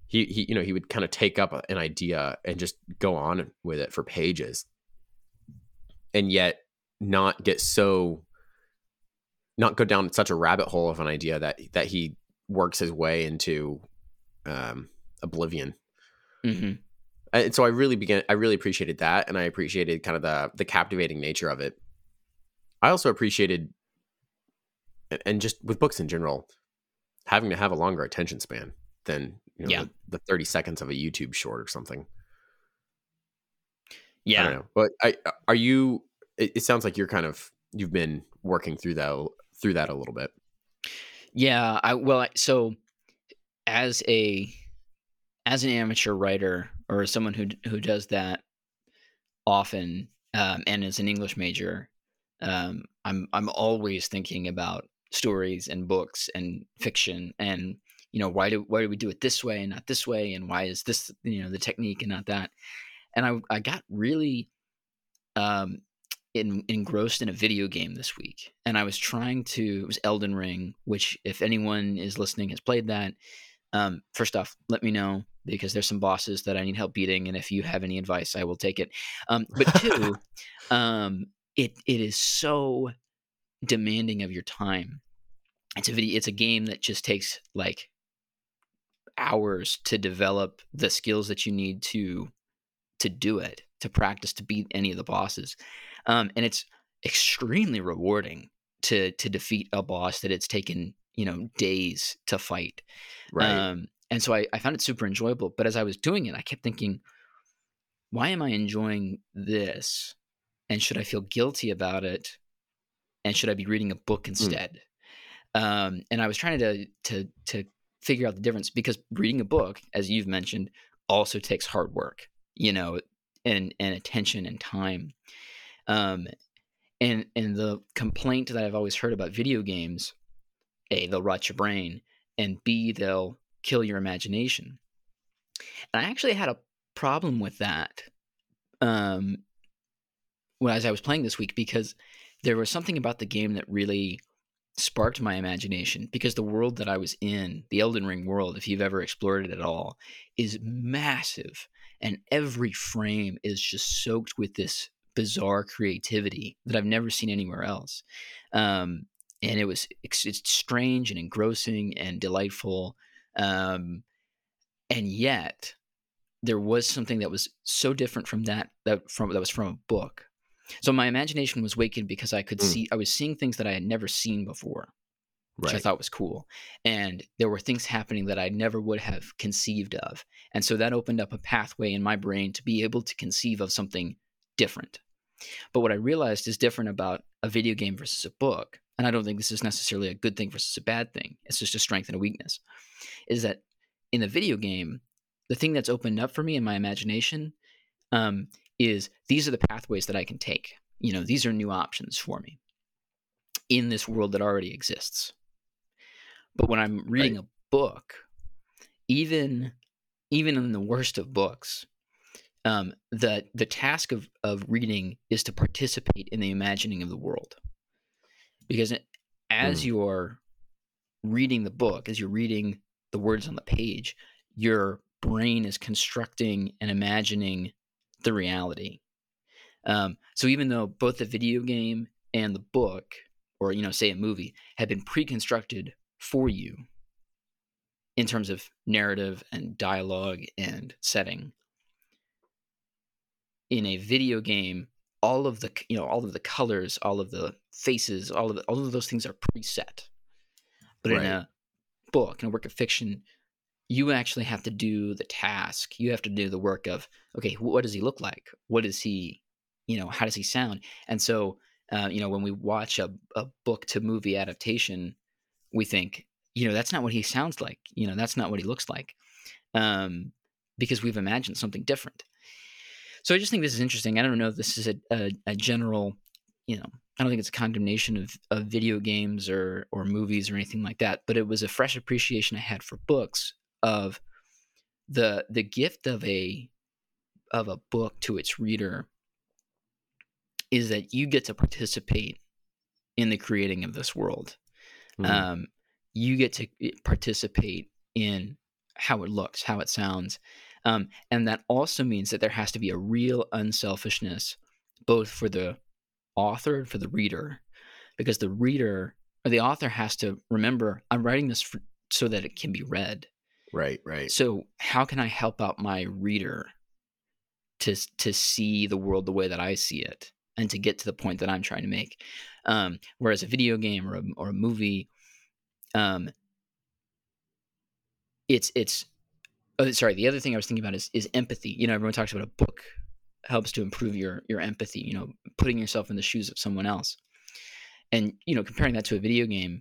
He, he, you know, he would kind of take up an idea and just go on with it for pages, and yet not get so, not go down such a rabbit hole of an idea that that he works his way into um, oblivion. Mm-hmm. And so I really began, I really appreciated that, and I appreciated kind of the the captivating nature of it. I also appreciated, and just with books in general, having to have a longer attention span than. You know, yeah, the, the thirty seconds of a YouTube short or something. Yeah, I don't know. But I are you? It, it sounds like you're kind of you've been working through that through that a little bit. Yeah, I well, I, so as a as an amateur writer or someone who who does that often, um, and as an English major, um, I'm I'm always thinking about stories and books and fiction and. You know, why do why do we do it this way and not this way, and why is this, you know, the technique and not that? And I I got really um, in, engrossed in a video game this week, and I was trying to it was Elden Ring, which if anyone is listening has played that, um, first off, let me know because there's some bosses that I need help beating, and if you have any advice, I will take it. Um, but two, um, it it is so demanding of your time. It's a video. It's a game that just takes like. Hours to develop the skills that you need to to do it, to practice, to beat any of the bosses. Um, and it's extremely rewarding to to defeat a boss that it's taken, you know, days to fight. Right. Um, and so I, I found it super enjoyable. But as I was doing it, I kept thinking, why am I enjoying this? And should I feel guilty about it? And should I be reading a book instead? Mm. Um, and I was trying to to to figure out the difference, because reading a book, as you've mentioned, also takes hard work, you know, and, and attention and time. Um, and, and the complaint that I've always heard about video games, A, they'll rot your brain, and B, they'll kill your imagination. And I actually had a problem with that um, as I was playing this week, because there was something about the game that really sparked my imagination, because the world that I was in, the Elden Ring world, if you've ever explored it at all, is massive, and every frame is just soaked with this bizarre creativity that I've never seen anywhere else. Um, and it was it's, it's strange and engrossing and delightful. Um, and yet there was something that was so different from that, that from, that was from a book. So my imagination was wakened because I could mm. see, I was seeing things that I had never seen before, which right. I thought was cool. And there were things happening that I never would have conceived of. And so that opened up a pathway in my brain to be able to conceive of something different. But what I realized is different about a video game versus a book, and I don't think this is necessarily a good thing versus a bad thing, it's just a strength and a weakness, is that in the video game, the thing that's opened up for me in my imagination um, is these are the pathways that I can take. You know, these are new options for me in this world that already exists. But when I'm reading right. a book, even even in the worst of books, um, the, the task of, of reading is to participate in the imagining of the world. Because as mm. you're reading the book, as you're reading the words on the page, your brain is constructing and imagining the reality. Um, so even though both the video game and the book, or, you know, say a movie, have been pre-constructed for you in terms of narrative and dialogue and setting, in a video game, all of the, you know, all of the colors, all of the faces, all of the, all of those things are preset. But right. in a book, in a work of fiction, you actually have to do the task. You have to do the work of, okay, what does he look like? What is he, you know, how does he sound? And so, uh, you know, when we watch a, a book to movie adaptation, we think, you know, that's not what he sounds like. You know, that's not what he looks like. Um, because we've imagined something different. So I just think this is interesting. I don't know if this is a, a, a general, you know, I don't think it's a condemnation of, of video games or or movies or anything like that, but it was a fresh appreciation I had for books of the the gift of a of a book to its reader is that you get to participate in the creating of this world. Mm-hmm. Um, you get to participate in how it looks, how it sounds. Um, and that also means that there has to be a real unselfishness, both for the author and for the reader, because the reader or the author has to remember, I'm writing this for, so that it can be read. Right, right. So how can I help out my reader to to see the world the way that I see it and to get to the point that I'm trying to make? Um, whereas a video game or a, or a movie, um, it's it's. Oh, sorry. The other thing I was thinking about is is empathy. You know, everyone talks about a book helps to improve your your empathy. You know, putting yourself in the shoes of someone else, and you know, comparing that to a video game.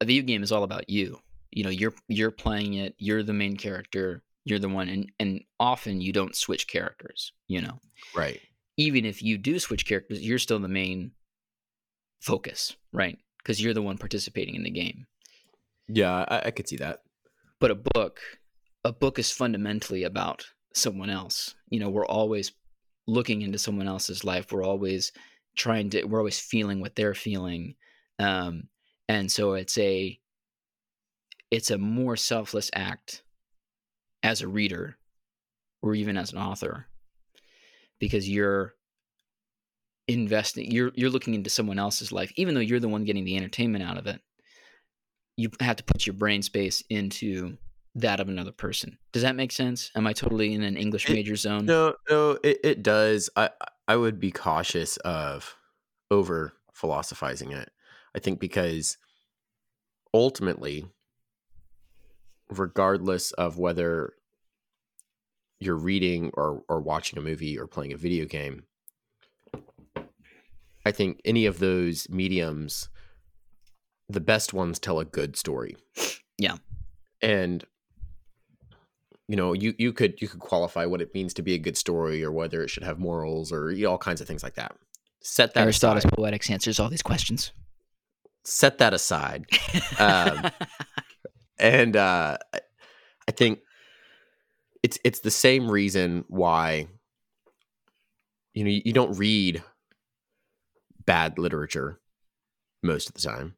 A video game is all about you. You know, you're you're playing it. You're the main character. You're the one, and and often you don't switch characters. You know, right. Even if you do switch characters, you're still the main focus, right? Because you're the one participating in the game. Yeah, I, I could see that. But a book, a book is fundamentally about someone else. You know, we're always looking into someone else's life. We're always trying to, we're always feeling what they're feeling. Um, and so it's a, it's a more selfless act as a reader or even as an author, because you're investing, you're, you're looking into someone else's life, even though you're the one getting the entertainment out of it. You have to put your brain space into that of another person. Does that make sense? Am I totally in an English major it, zone? No, no, it, it does. I, I would be cautious of over philosophizing it. I think because ultimately, regardless of whether you're reading or, or watching a movie or playing a video game, I think any of those mediums, the best ones tell a good story. Yeah. And, you know, you, you could, you could qualify what it means to be a good story or whether it should have morals or you know, all kinds of things like that. Set that Aristotle's aside. Poetics answers all these questions. Set that aside. um, and uh, I think it's, it's the same reason why, you know, you don't read bad literature most of the time.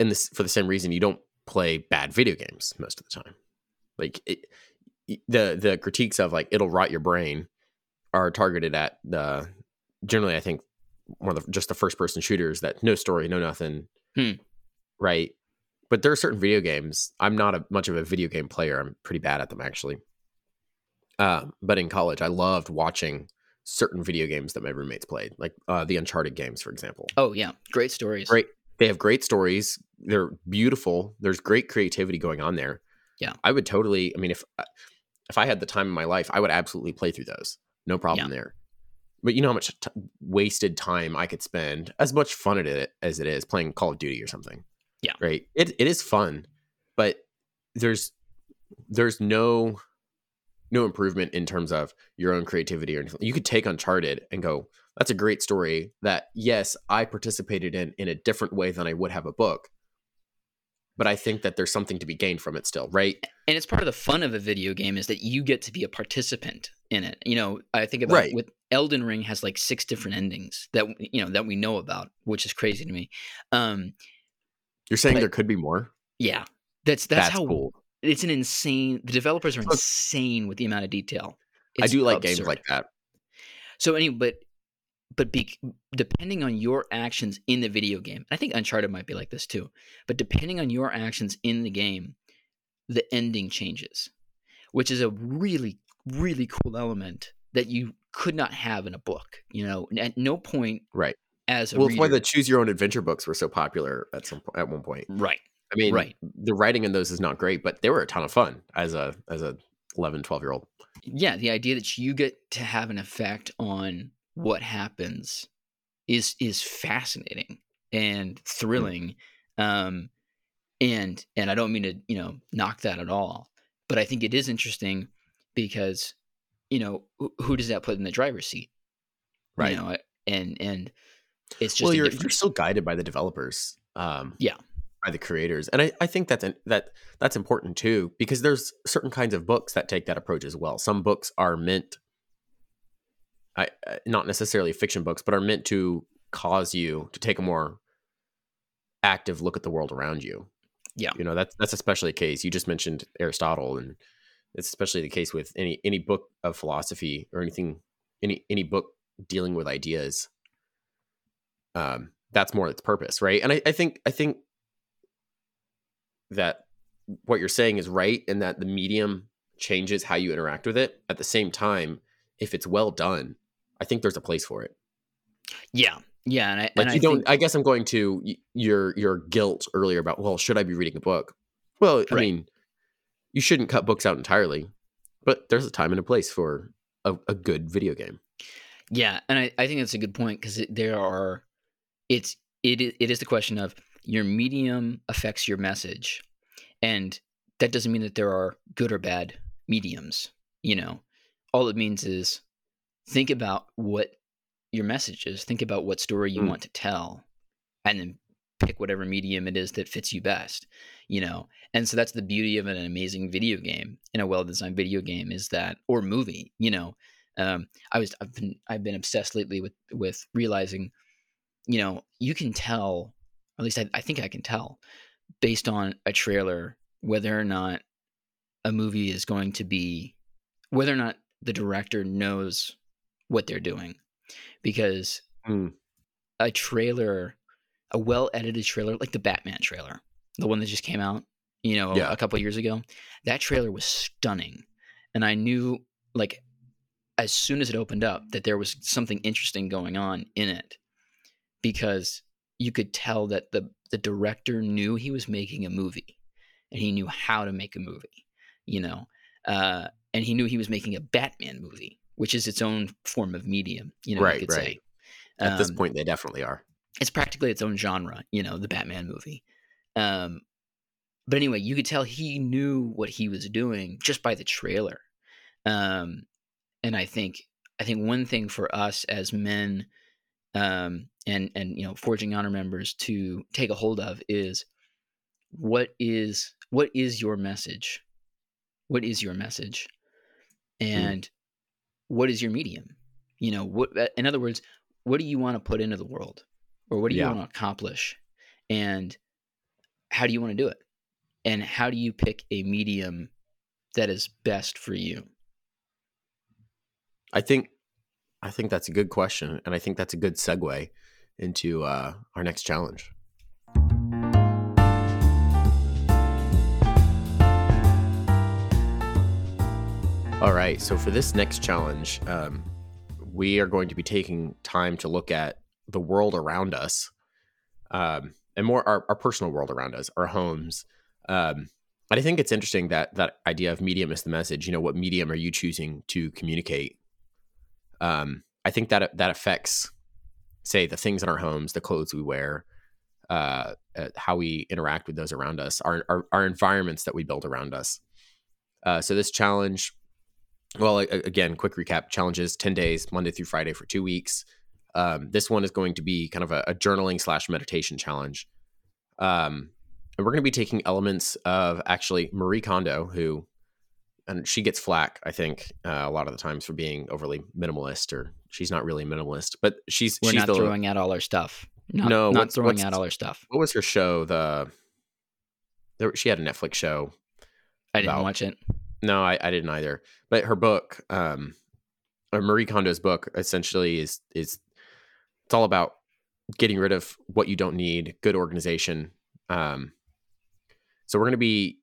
And this, for the same reason, you don't play bad video games most of the time. Like it, the the critiques of like it'll rot your brain are targeted at the generally, I think, one of the, just the first person shooters that no story, no nothing, hmm. right? But there are certain video games. I'm not a, much of a video game player. I'm pretty bad at them actually. Uh, but in college, I loved watching certain video games that my roommates played, like uh, the Uncharted games, for example. Oh yeah, great stories. Great. They have great stories. They're beautiful. There's great creativity going on there. Yeah. I would totally, I mean, if, if I had the time in my life, I would absolutely play through those. No problem yeah. there. But you know how much t- wasted time I could spend, as much fun it, as it is, playing Call of Duty or something. Yeah. Right? It It is fun, but there's there's no no improvement in terms of your own creativity or anything. You could take Uncharted and go, that's a great story that, yes, I participated in in a different way than I would have a book. But I think that there's something to be gained from it still, right? And it's part of the fun of a video game is that you get to be a participant in it. You know, I think about right. with Elden Ring has like six different endings that, you know, that we know about, which is crazy to me. Um, You're saying there could be more? Yeah. That's, that's, that's how cool. It's an insane – the developers are insane with the amount of detail. It's I do like absurd. Games like that. So anyway, but – But be, depending on your actions in the video game, I think Uncharted might be like this too, but depending on your actions in the game, the ending changes, which is a really really cool element that you could not have in a book, you know, at no point. Right. As a well, reader, it's why the choose your own adventure books were so popular at some at one point. Right. I mean, right. The writing in those is not great, but they were a ton of fun as a, as a eleven, twelve year old. Yeah. The idea that you get to have an effect on what happens is, is fascinating and thrilling. Mm-hmm. Um, and, and I don't mean to, you know, knock that at all, but I think it is interesting because, you know, who, who does that put in the driver's seat? Right. You know, and, and it's just, well, you're, different... you're still guided by the developers. Um, yeah. By the creators. And I, I think that's, an, that that's important too, because there's certain kinds of books that take that approach as well. Some books are meant, I, not necessarily fiction books, but are meant to cause you to take a more active look at the world around you. Yeah. You know, that's, that's especially the case. You just mentioned Aristotle, and it's especially the case with any, any book of philosophy or anything, any, any book dealing with ideas. Um, that's more its purpose. Right. And I, I think, I think, that what you're saying is right, and that the medium changes how you interact with it. At the same time, if it's well done, I think there's a place for it. Yeah. Yeah. And I, like and you I don't, think... I guess I'm going to your, your guilt earlier about, well, should I be reading a book? Well, I right. mean, you shouldn't cut books out entirely, but there's a time and a place for a, a good video game. Yeah. And I, I think that's a good point, because there are, it's, it, it is the question of, your medium affects your message, and that doesn't mean that there are good or bad mediums. You know, all it means is think about what your message is, think about what story you mm. want to tell, and then pick whatever medium it is that fits you best, you know? And so that's the beauty of an amazing video game, and a well-designed video game is that, or movie, you know, um, I was, I've been, I've been obsessed lately with, with realizing, you know, you can tell, at least I, I think I can tell based on a trailer, whether or not a movie is going to be, whether or not the director knows what they're doing, because mm. a trailer, a well-edited trailer, like the Batman trailer, the one that just came out, you know, yeah. a couple of years ago, that trailer was stunning. And I knew, like, as soon as it opened up, that there was something interesting going on in it, because you could tell that the, the director knew he was making a movie, and he knew how to make a movie, you know, uh, and he knew he was making a Batman movie, which is its own form of medium, you know, right, you could right. say. At um, this point, they definitely are. It's practically its own genre, you know, the Batman movie. Um, but anyway, you could tell he knew what he was doing just by the trailer. Um, and I think, I think one thing for us as men, um, and, and, you know, Forging Honor members to take a hold of is what is, what is your message? What is your message? And mm. what is your medium? You know, what, in other words, what do you want to put into the world, or what do you yeah. want to accomplish, and how do you want to do it? And how do you pick a medium that is best for you? I think, I think that's a good question. And I think that's a good segue into uh, our next challenge. All right. So for this next challenge, um, we are going to be taking time to look at the world around us, um, and more our, our personal world around us, our homes. Um, and I think it's interesting that that idea of medium is the message. You know, what medium are you choosing to communicate? Um, I think that that affects, say, the things in our homes, the clothes we wear, uh, uh, how we interact with those around us, our our, our environments that we build around us. Uh, so this challenge, well, again, quick recap: challenges, ten days, Monday through Friday for two weeks. Um, this one is going to be kind of a, a journaling slash meditation challenge, um, and we're going to be taking elements of actually Marie Kondo, who. And she gets flack, I think, uh, a lot of the times for being overly minimalist, or she's not really minimalist, but she's We're she's not the, throwing out all her stuff. Not, no, not what, throwing out all her stuff. What was her show? The there, she had a Netflix show. I didn't about, watch it. No, I, I didn't either. But her book, um, or Marie Kondo's book, essentially is is it's all about getting rid of what you don't need, good organization. Um, so we're going to be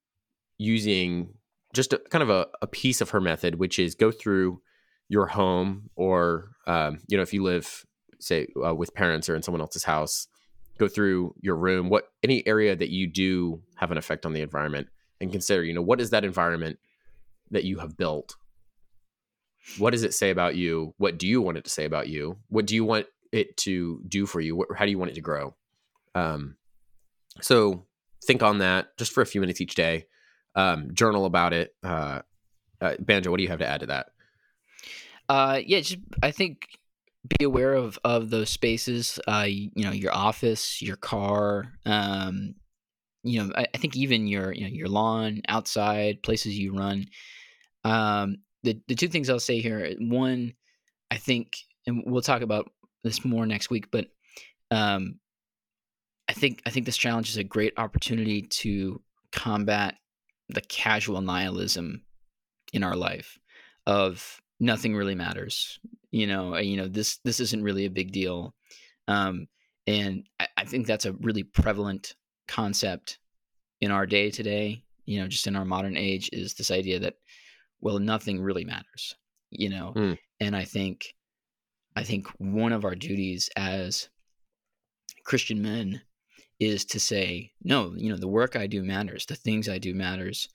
using just a, kind of a, a piece of her method, which is go through your home or, um, you know, if you live, say, uh, with parents or in someone else's house, go through your room, what any area that you do have an effect on the environment, and consider, you know, what is that environment that you have built? What does it say about you? What do you want it to say about you? What do you want it to do for you? What, how do you want it to grow? Um, so think on that just for a few minutes each day. Um, journal about it. Uh, uh, Banjo, what do you have to add to that? Uh, yeah, just I think be aware of of those spaces. Uh, you, you know, your office, your car. Um, you know, I, I think even your you know your lawn, outside, places you run. Um, the the two things I'll say here. One, I think, and we'll talk about this more next week, but um, I think I think this challenge is a great opportunity to combat the casual nihilism in our life of nothing really matters. You know, you know, this, this isn't really a big deal. Um, and I, I think that's a really prevalent concept in our day today, you know, just in our modern age, is this idea that, well, nothing really matters, you know? Mm. And I think, I think one of our duties as Christian men is to say, no, you know, the work I do matters, the things I do matters,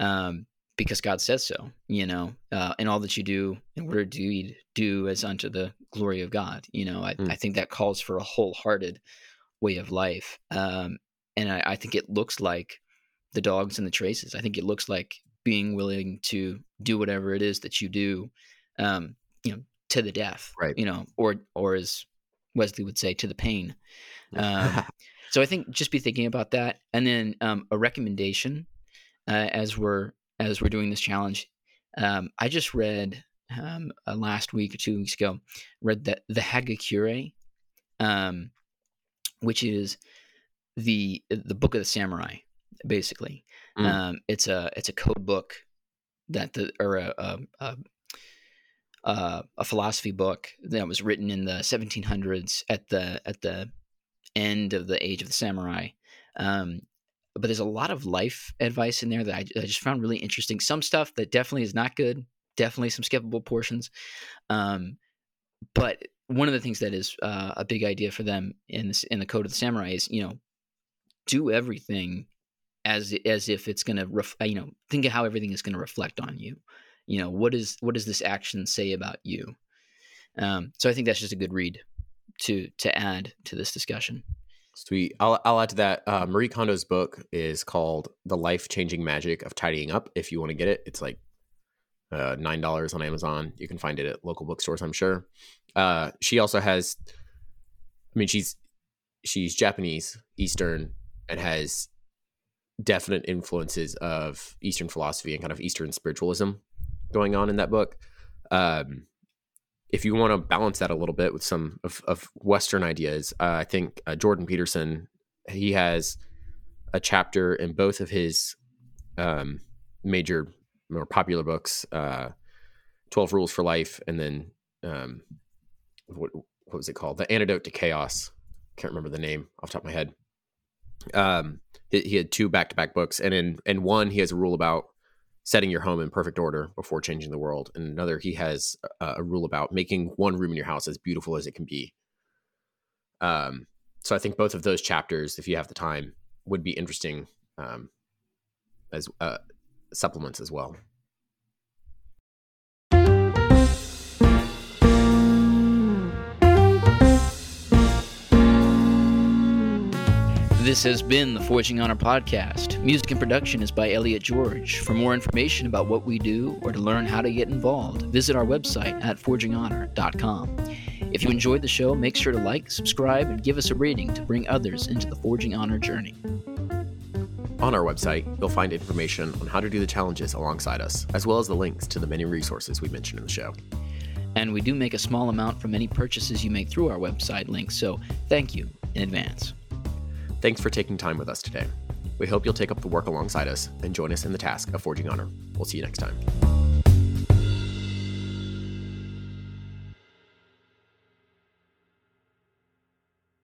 um, because God says so, you know, uh, and all that you do and word do, do as unto the glory of God. You know, I, mm. I think that calls for a wholehearted way of life. Um, and I, I think it looks like the dogs and the traces. I think it looks like being willing to do whatever it is that you do, um, you know, to the death, right. You know, or, or as Wesley would say, to the pain. Um, So I think just be thinking about that. And then um, a recommendation uh, as we're as we're doing this challenge. Um, I just read um, uh, last week or two weeks ago, read the, the Hagakure, um, which is the the book of the samurai, basically. Mm. Um, it's a it's a code book that the or a a, a a philosophy book that was written in the seventeen hundreds at the at the end of the age of the samurai. Um, but there's a lot of life advice in there that I, I just found really interesting. Some stuff that definitely is not good, definitely some skippable portions. Um, but one of the things that is uh, a big idea for them in this, in the Code of the Samurai is, you know, do everything as, as if it's going to, ref- you know, think of how everything is going to reflect on you. You know, what is, what does this action say about you? Um, so I think that's just a good read to to add to this discussion. Sweet. I'll I'll add to that. Uh, Marie Kondo's book is called The Life Changing Magic of Tidying Up. If you want to get it, it's like uh, nine dollars on Amazon. You can find it at local bookstores, I'm sure. Uh, she also has, I mean, she's she's Japanese, Eastern, and has definite influences of Eastern philosophy and kind of Eastern spiritualism going on in that book. Um If you want to balance that a little bit with some of, of Western ideas, uh, I think uh, Jordan Peterson, he has a chapter in both of his um, major or popular books, uh, twelve Rules for Life, and then um, what, what was it called? The Antidote to Chaos. Can't remember the name off the top of my head. Um, he, he had two back-to-back books, and in, in one, he has a rule about setting your home in perfect order before changing the world. And another, he has a, a rule about making one room in your house as beautiful as it can be. Um, so I think both of those chapters, if you have the time, would be interesting um, as uh, supplements as well. This has been the Forging Honor podcast. Music and production is by Elliot George. For more information about what we do or to learn how to get involved, visit our website at forging honor dot com. If you enjoyed the show, make sure to like, subscribe, and give us a rating to bring others into the Forging Honor journey. On our website, you'll find information on how to do the challenges alongside us, as well as the links to the many resources we mentioned in the show. And we do make a small amount from any purchases you make through our website link, so thank you in advance. Thanks for taking time with us today. We hope you'll take up the work alongside us and join us in the task of forging honor. We'll see you next time.